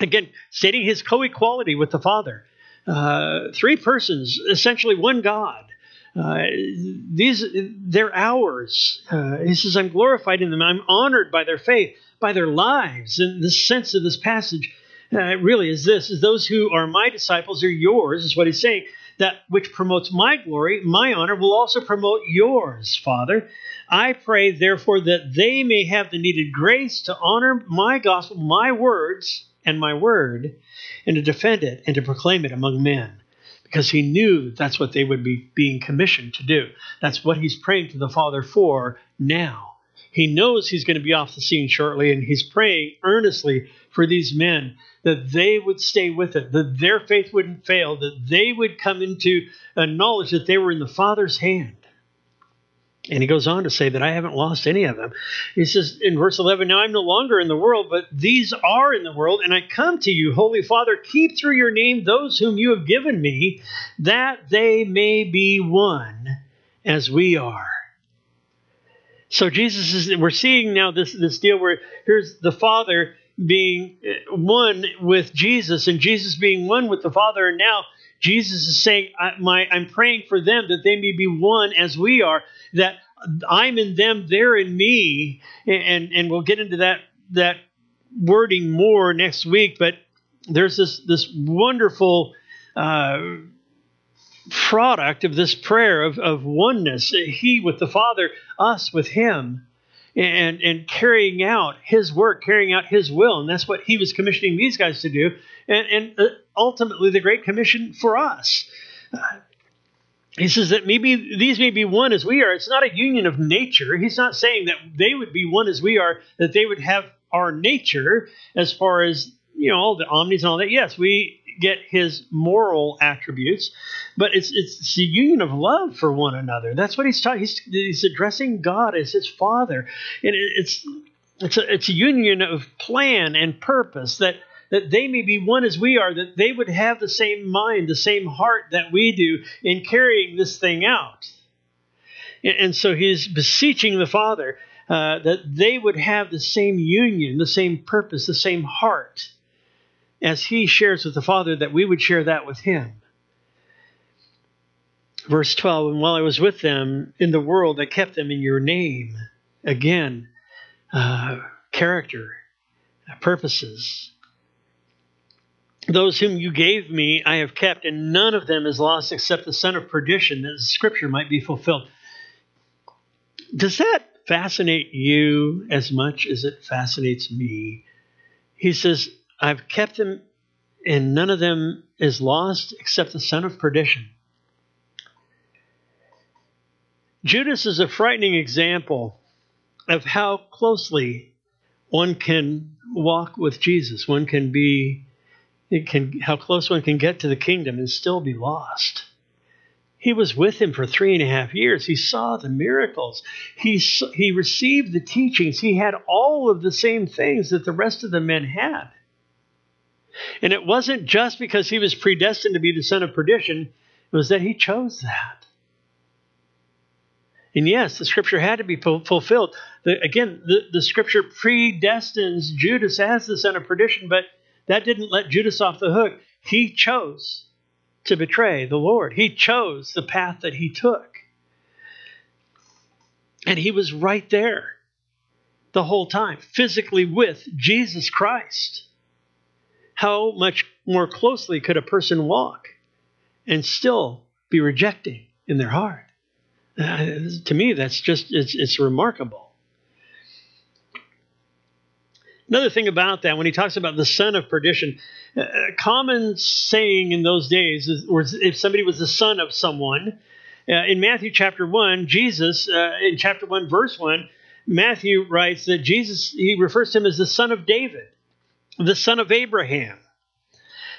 Again, stating his co-equality with the Father. Uh, three persons, essentially one God. Uh, these, they're ours. Uh, he says, I'm glorified in them. I'm honored by their faith, by their lives. And the sense of this passage uh, really is this, is those who are my disciples are yours, is what he's saying. That which promotes my glory, my honor, will also promote yours, Father. I pray, therefore, that they may have the needed grace to honor my gospel, my words, and my word, and to defend it and to proclaim it among men. Because he knew that's what they would be being commissioned to do. That's what he's praying to the Father for now. He knows he's going to be off the scene shortly, and he's praying earnestly for these men that they would stay with it, that their faith wouldn't fail, that they would come into a knowledge that they were in the Father's hand. And he goes on to say that I haven't lost any of them. He says in verse eleven, now I'm no longer in the world, but these are in the world, and I come to you, Holy Father, keep through your name those whom you have given me, that they may be one as we are. So Jesus is, we're seeing now this, this deal where here's the Father being one with Jesus and Jesus being one with the Father. And now Jesus is saying, I, my, I'm praying for them that they may be one as we are, that I'm in them, they're in me. And, and we'll get into that, that wording more next week. But there's this, this wonderful uh product of this prayer of, of oneness, he with the Father, us with him, and, and carrying out his work, carrying out his will. And that's what he was commissioning these guys to do. And, and ultimately the Great Commission for us. Uh, he says that maybe these may be one as we are. It's not a union of nature. He's not saying that they would be one as we are, that they would have our nature as far as, you know, all the omnis and all that. Yes, we get his moral attributes, but it's it's, it's the union of love for one another. That's what he's talking. He's, he's addressing God as his Father, and it, it's it's a, it's a union of plan and purpose that that they may be one as we are, that they would have the same mind, the same heart that we do in carrying this thing out. And, and so he's beseeching the Father uh, that they would have the same union, the same purpose, the same heart. As he shares with the Father, that we would share that with him. Verse twelve, and while I was with them in the world, I kept them in your name. Again, uh, character, purposes. Those whom you gave me, I have kept, and none of them is lost except the son of perdition, that the scripture might be fulfilled. Does that fascinate you as much as it fascinates me? He says, I've kept them, and none of them is lost except the son of perdition. Judas is a frightening example of how closely one can walk with Jesus. One can be, it can how close one can get to the kingdom and still be lost. He was with him for three and a half years. He saw the miracles. He he received the teachings. He had all of the same things that the rest of the men had. And it wasn't just because he was predestined to be the son of perdition. It was that he chose that. And yes, the scripture had to be fulfilled. The, again, the, the scripture predestines Judas as the son of perdition, but that didn't let Judas off the hook. He chose to betray the Lord. He chose the path that he took. And he was right there the whole time, physically with Jesus Christ. How much more closely could a person walk and still be rejecting in their heart? Uh, to me, that's just, it's, it's remarkable. Another thing about that, when he talks about the son of perdition, a common saying in those days was if somebody was the son of someone. Uh, in Matthew chapter one, Jesus, uh, in chapter one, verse one, Matthew writes that Jesus, he refers to him as the son of David, the son of Abraham.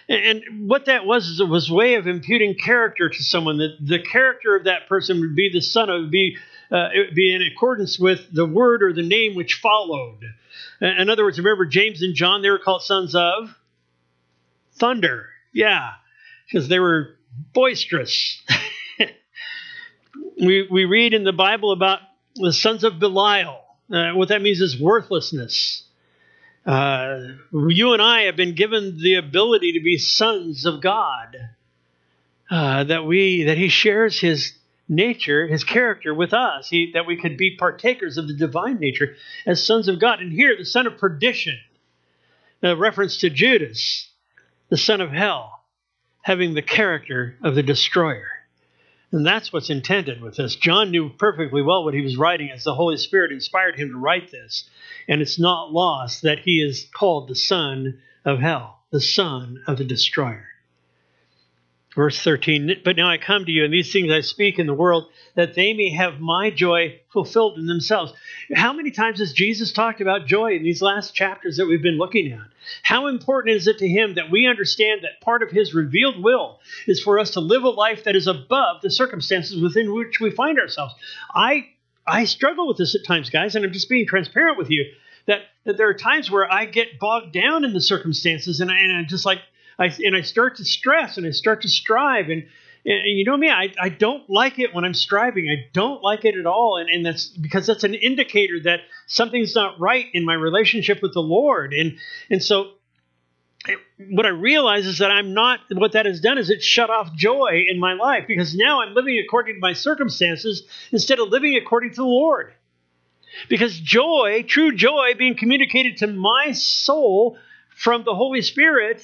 And what that was, is it was a way of imputing character to someone, that the character of that person would be the son of, be, uh, it would be in accordance with the word or the name which followed. In other words, remember James and John, they were called sons of thunder. Yeah, because they were boisterous. we we read in the Bible about the sons of Belial. Uh, what that means is worthlessness. Uh, you and I have been given the ability to be sons of God, uh, that we that he shares his nature, his character with us, he, that we could be partakers of the divine nature as sons of God. And here, the son of perdition a reference to Judas, the son of hell, having the character of the destroyer. And that's what's intended with this. John knew perfectly well what he was writing, as the Holy Spirit inspired him to write this. And it's not lost that he is called the son of hell, the son of the destroyer. Verse thirteen, but now I come to you, and these things I speak in the world, that they may have my joy fulfilled in themselves. How many times has Jesus talked about joy in these last chapters that we've been looking at? How important is it to him that we understand that part of his revealed will is for us to live a life that is above the circumstances within which we find ourselves? I I struggle with this at times, guys, and I'm just being transparent with you, that, that there are times where I get bogged down in the circumstances, and, I, and I'm just like, I, and I start to stress and I start to strive. And, and you know me, I, I don't like it when I'm striving. I don't like it at all. And, and that's because that's an indicator that something's not right in my relationship with the Lord. And, and so it, what I realize is that I'm not, what that has done is it shut off joy in my life, because now I'm living according to my circumstances instead of living according to the Lord. Because joy, true joy being communicated to my soul from the Holy Spirit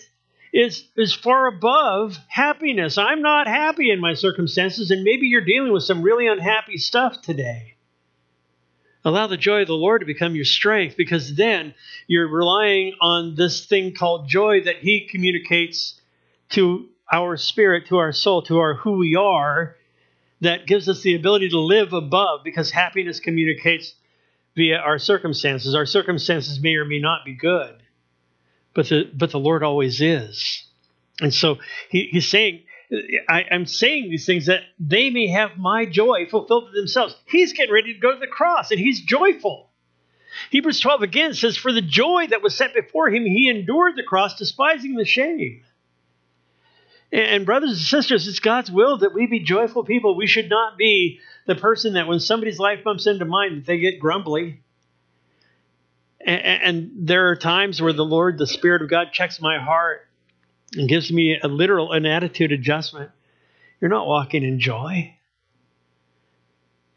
is is far above happiness. I'm not happy in my circumstances, and maybe you're dealing with some really unhappy stuff today. Allow the joy of the Lord to become your strength, because then you're relying on this thing called joy that he communicates to our spirit, to our soul, to our who we are, that gives us the ability to live above, because happiness communicates via our circumstances. Our circumstances may or may not be good, But the, but the Lord always is. And so he, he's saying, I, I'm saying these things that they may have my joy fulfilled in themselves. He's getting ready to go to the cross, and he's joyful. Hebrews twelve again says, for the joy that was set before him, he endured the cross, despising the shame. And, and brothers and sisters, it's God's will that we be joyful people. We should not be the person that when somebody's life bumps into mine, that they get grumbly. And there are times where the Lord, the Spirit of God, checks my heart and gives me a literal, an attitude adjustment. You're not walking in joy.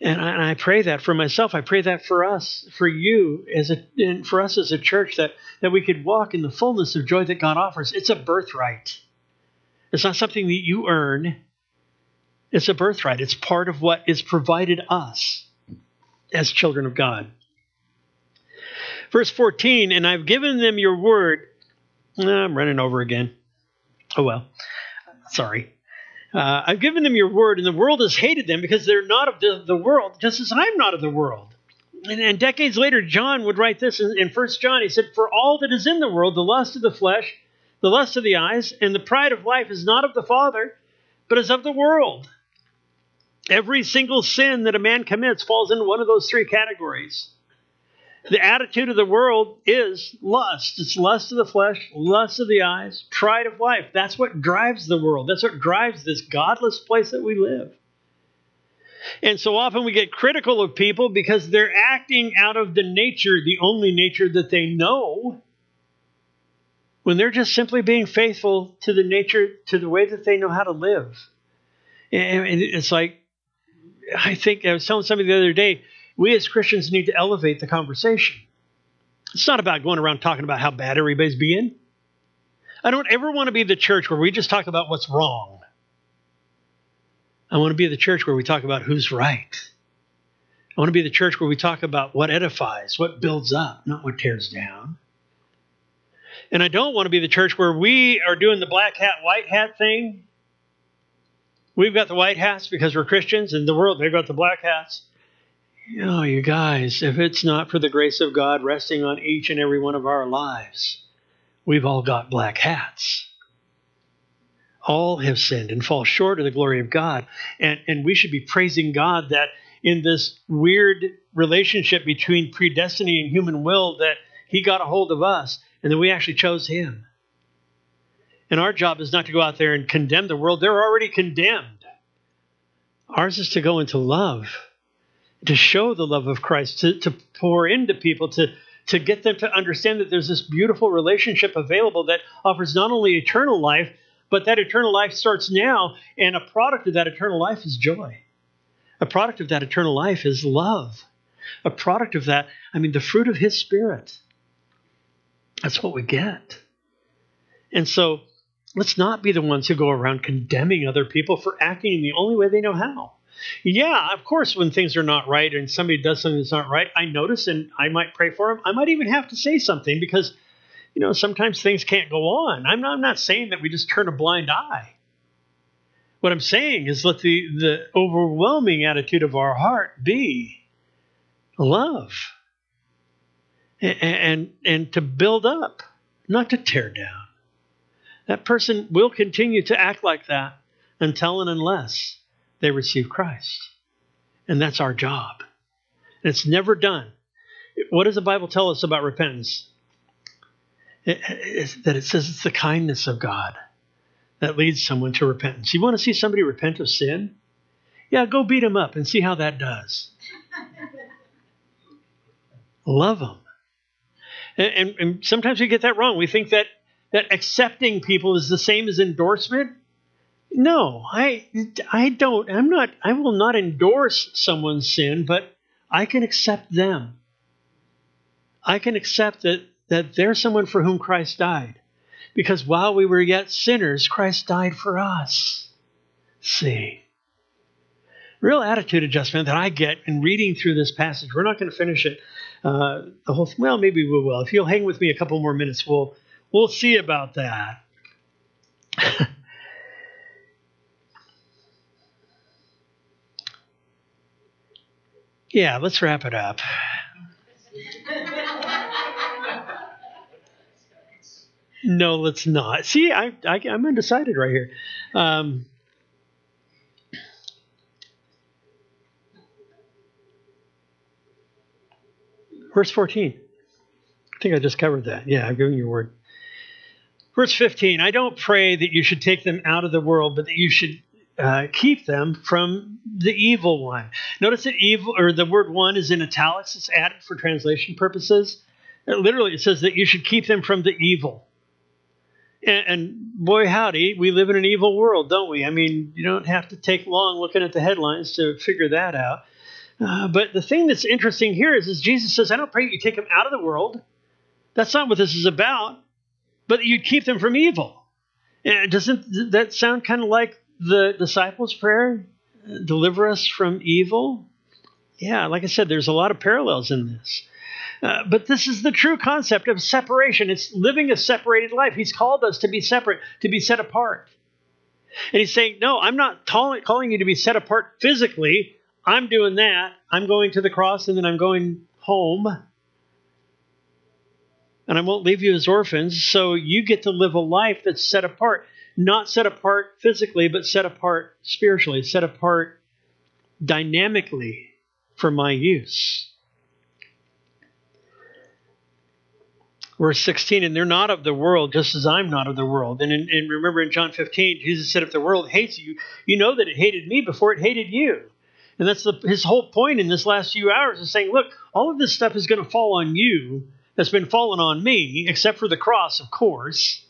And I, and I pray that for myself. I pray that for us, for you, as a, and for us as a church, that, that we could walk in the fullness of joy that God offers. It's a birthright. It's not something that you earn. It's a birthright. It's part of what is provided us as children of God. Verse fourteen, and I've given them your word. Oh, I'm running over again. Oh, well, sorry. Uh, I've given them your word, and the world has hated them because they're not of the, the world, just as I'm not of the world. And, and decades later, John would write this in, in First John. He said, for all that is in the world, the lust of the flesh, the lust of the eyes, and the pride of life is not of the Father, but is of the world. Every single sin that a man commits falls into one of those three categories. The attitude of the world is lust. It's lust of the flesh, lust of the eyes, pride of life. That's what drives the world. That's what drives this godless place that we live. And so often we get critical of people because they're acting out of the nature, the only nature that they know, when they're just simply being faithful to the nature, to the way that they know how to live. And it's like, I think I was telling somebody the other day, we as Christians need to elevate the conversation. It's not about going around talking about how bad everybody's being. I don't ever want to be the church where we just talk about what's wrong. I want to be the church where we talk about who's right. I want to be the church where we talk about what edifies, what builds up, not what tears down. And I don't want to be the church where we are doing the black hat, white hat thing. We've got the white hats because we're Christians, and the world, they've got the black hats. You know, you guys, if it's not for the grace of God resting on each and every one of our lives, we've all got black hats. All have sinned and fall short of the glory of God. And, and we should be praising God that in this weird relationship between predestiny and human will, that he got a hold of us and that we actually chose him. And our job is not to go out there and condemn the world. They're already condemned. Ours is to go into love, to show the love of Christ, to, to pour into people, to, to get them to understand that there's this beautiful relationship available that offers not only eternal life, but that eternal life starts now, and a product of that eternal life is joy. A product of that eternal life is love. A product of that, I mean, the fruit of his Spirit. That's what we get. And so let's not be the ones who go around condemning other people for acting in the only way they know how. Yeah, of course, when things are not right and somebody does something that's not right, I notice and I might pray for them. I might even have to say something because, you know, sometimes things can't go on. I'm not, I'm not saying that we just turn a blind eye. What I'm saying is let the, the overwhelming attitude of our heart be love and, and, and to build up, not to tear down. That person will continue to act like that until and unless they receive Christ. And that's our job. And it's never done. What does the Bible tell us about repentance? It, it, that it says it's the kindness of God that leads someone to repentance. You want to see somebody repent of sin? Yeah, go beat him up and see how that does. Love him. And, and, and sometimes we get that wrong. We think that that accepting people is the same as endorsement. No, I, I don't, I'm not, I will not endorse someone's sin, but I can accept them. I can accept that, that they're someone for whom Christ died, because while we were yet sinners, Christ died for us. See, real attitude adjustment that I get in reading through this passage. We're not going to finish it. Uh, the whole, well, maybe we will. If you'll hang with me a couple more minutes, we'll, we'll see about that. Yeah, let's wrap it up. No, let's not. See, I, I, I'm undecided right here. Um, verse fourteen. I think I just covered that. Yeah, I'm giving you a word. Verse fifteen, I don't pray that you should take them out of the world, but that you should uh, keep them from the evil one. Notice that evil, or the word one, is in italics. It's added for translation purposes. It literally, it says that you should keep them from the evil. And, and boy, howdy, we live in an evil world, don't we? I mean, you don't have to take long looking at the headlines to figure that out. Uh, but the thing that's interesting here is, is Jesus says, I don't pray that you take them out of the world. That's not what this is about. But you'd keep them from evil. Doesn't that sound kind of like the disciples' prayer? Deliver us from evil? Yeah, like I said, there's a lot of parallels in this. Uh, but this is the true concept of separation. It's living a separated life. He's called us to be separate, to be set apart. And he's saying, no, I'm not t- calling you to be set apart physically. I'm doing that. I'm going to the cross and then I'm going home. And I won't leave you as orphans, so you get to live a life that's set apart. Not set apart physically, but set apart spiritually, set apart dynamically for my use. Verse sixteen, and they're not of the world, just as I'm not of the world. And, in, and remember in John fifteen, Jesus said, if the world hates you, you know that it hated me before it hated you. And that's the, his whole point in this last few hours is saying, look, all of this stuff is going to fall on you that's been fallen on me, except for the cross, of course.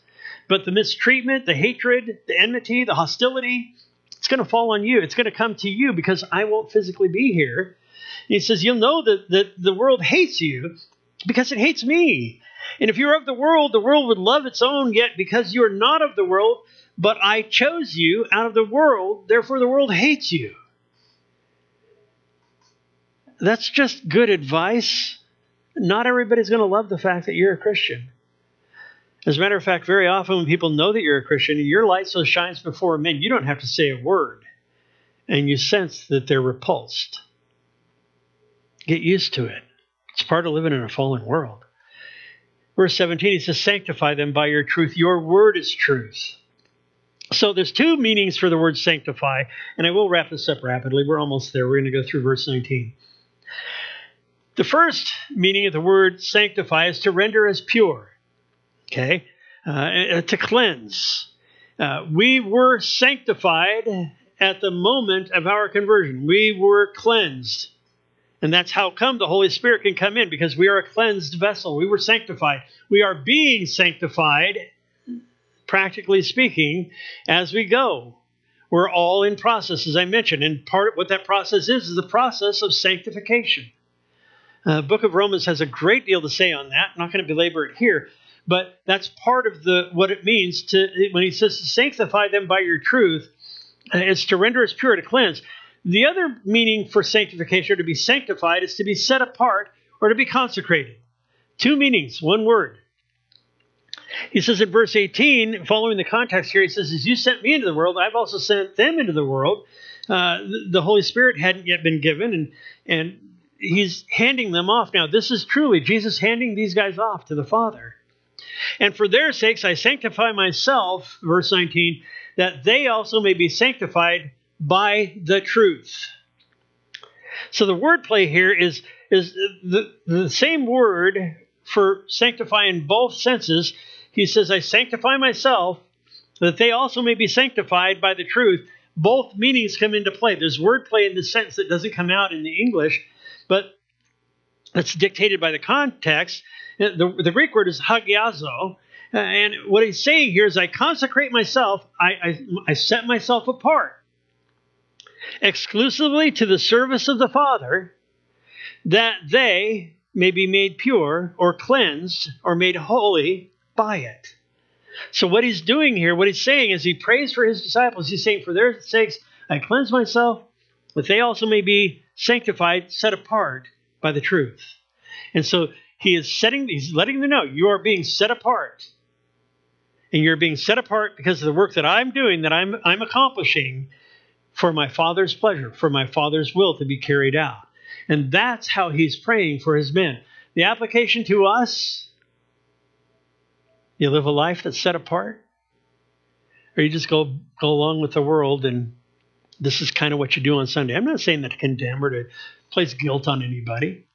But the mistreatment, the hatred, the enmity, the hostility, it's going to fall on you. It's going to come to you because I won't physically be here. And he says, you'll know that, that the world hates you because it hates me. And if you're of the world, the world would love its own, yet because you're not of the world, but I chose you out of the world, therefore the world hates you. That's just good advice. Not everybody's going to love the fact that you're a Christian. As a matter of fact, very often when people know that you're a Christian, your light so shines before men, you don't have to say a word. And you sense that they're repulsed. Get used to it. It's part of living in a fallen world. Verse seventeen, he says, sanctify them by your truth. Your word is truth. So there's two meanings for the word sanctify. And I will wrap this up rapidly. We're almost there. We're going to go through verse nineteen. The first meaning of the word sanctify is to render as pure, okay, uh, to cleanse. Uh, we were sanctified at the moment of our conversion. We were cleansed. And that's how come the Holy Spirit can come in, because we are a cleansed vessel. We were sanctified. We are being sanctified, practically speaking, as we go. We're all in process, as I mentioned. And part of what that process is is the process of sanctification. The uh, book of Romans has a great deal to say on that. I'm not going to belabor it here. but that's part of the what it means to when he says to sanctify them by your truth. It's to render us pure, to cleanse. The other meaning for sanctification, or to be sanctified, is to be set apart or to be consecrated. Two meanings, one word. He says in verse eighteen, following the context here, he says, as you sent me into the world, I've also sent them into the world. Uh, the Holy Spirit hadn't yet been given, and and he's handing them off. Now, this is truly Jesus handing these guys off to the Father. And for their sakes, I sanctify myself, verse nineteen, that they also may be sanctified by the truth. So the wordplay here is, is the, the same word for sanctify in both senses. He says, I sanctify myself that they also may be sanctified by the truth. Both meanings come into play. There's wordplay in the sentence that doesn't come out in the English, but it's dictated by the context. The, the Greek word is hagiazo. And what he's saying here is I consecrate myself, I, I, I set myself apart exclusively to the service of the Father, that they may be made pure or cleansed or made holy by it. So what he's doing here, what he's saying is he prays for his disciples. He's saying, for their sakes, I cleanse myself, that they also may be sanctified, set apart by the truth. And so he is setting, he's letting them know, you are being set apart. And you're being set apart because of the work that I'm doing, that I'm I'm accomplishing for my Father's pleasure, for my Father's will to be carried out. And that's how he's praying for his men. The application to us, you live a life that's set apart, or you just go, go along with the world and this is kind of what you do on Sunday. I'm not saying that to condemn or to place guilt on anybody.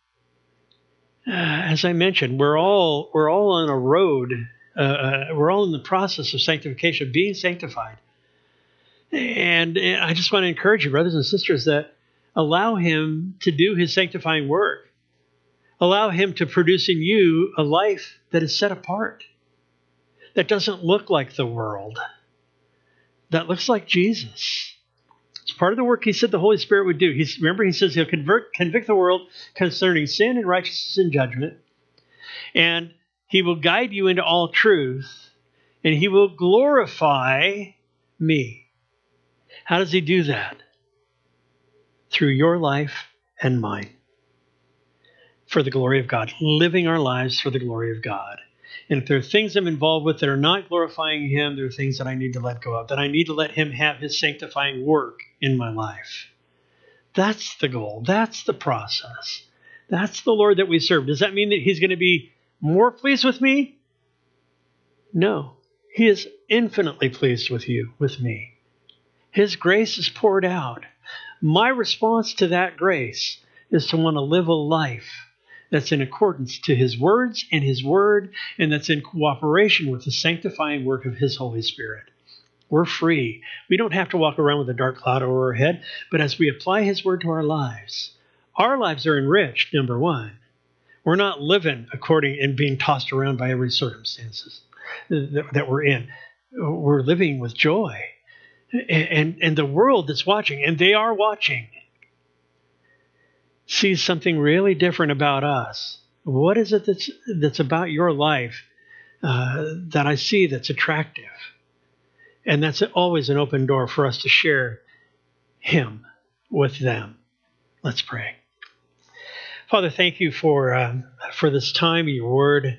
Uh, as I mentioned, we're all we're all on a road. Uh, we're all in the process of sanctification, being sanctified. And, and I just want to encourage you, brothers and sisters, that allow him to do his sanctifying work. Allow him to produce in you a life that is set apart, that doesn't look like the world, that looks like Jesus. It's part of the work he said the Holy Spirit would do. He's, remember, he says he'll convert, convict the world concerning sin and righteousness and judgment. And he will guide you into all truth. And he will glorify me. How does he do that? Through your life and mine. For the glory of God. Living our lives for the glory of God. And if there are things I'm involved with that are not glorifying him, there are things that I need to let go of, that I need to let him have his sanctifying work in my life. That's the goal. That's the process. That's the Lord that we serve. Does that mean that he's going to be more pleased with me? No. He is infinitely pleased with you, with me. His grace is poured out. My response to that grace is to want to live a life that's in accordance to his words and his word, and that's in cooperation with the sanctifying work of his Holy Spirit. We're free. We don't have to walk around with a dark cloud over our head, but as we apply his word to our lives, our lives are enriched, number one. We're not living according and being tossed around by every circumstances that we're in. We're living with joy. And, and, and the world that's watching, and they are watching, sees something really different about us. What is it that's that's about your life uh, that I see that's attractive? And that's always an open door for us to share him with them. Let's pray. Father, thank you for uh, for this time, your word.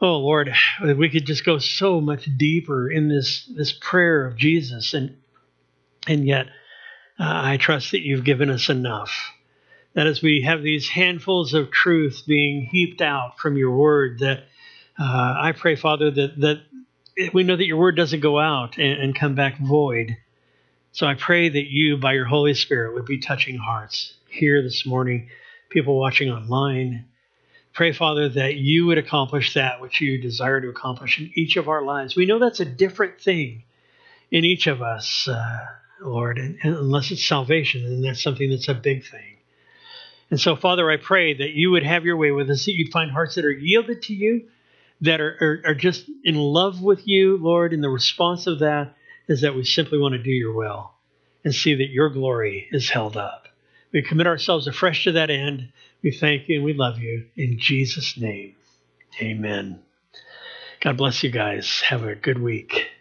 Oh, Lord, we could just go so much deeper in this, this prayer of Jesus, and and yet uh, I trust that you've given us enough. That as we have these handfuls of truth being heaped out from your word, that uh, I pray, Father, that, that we know that your word doesn't go out and, and come back void. So I pray that you, by your Holy Spirit, would be touching hearts here this morning, people watching online. Pray, Father, that you would accomplish that which you desire to accomplish in each of our lives. We know that's a different thing in each of us, uh, Lord, and, and unless it's salvation, then that's something that's a big thing. And so, Father, I pray that you would have your way with us, that you'd find hearts that are yielded to you, that are, are, are just in love with you, Lord. And the response of that is that we simply want to do your will and see that your glory is held up. We commit ourselves afresh to that end. We thank you and we love you. In Jesus' name, amen. God bless you guys. Have a good week.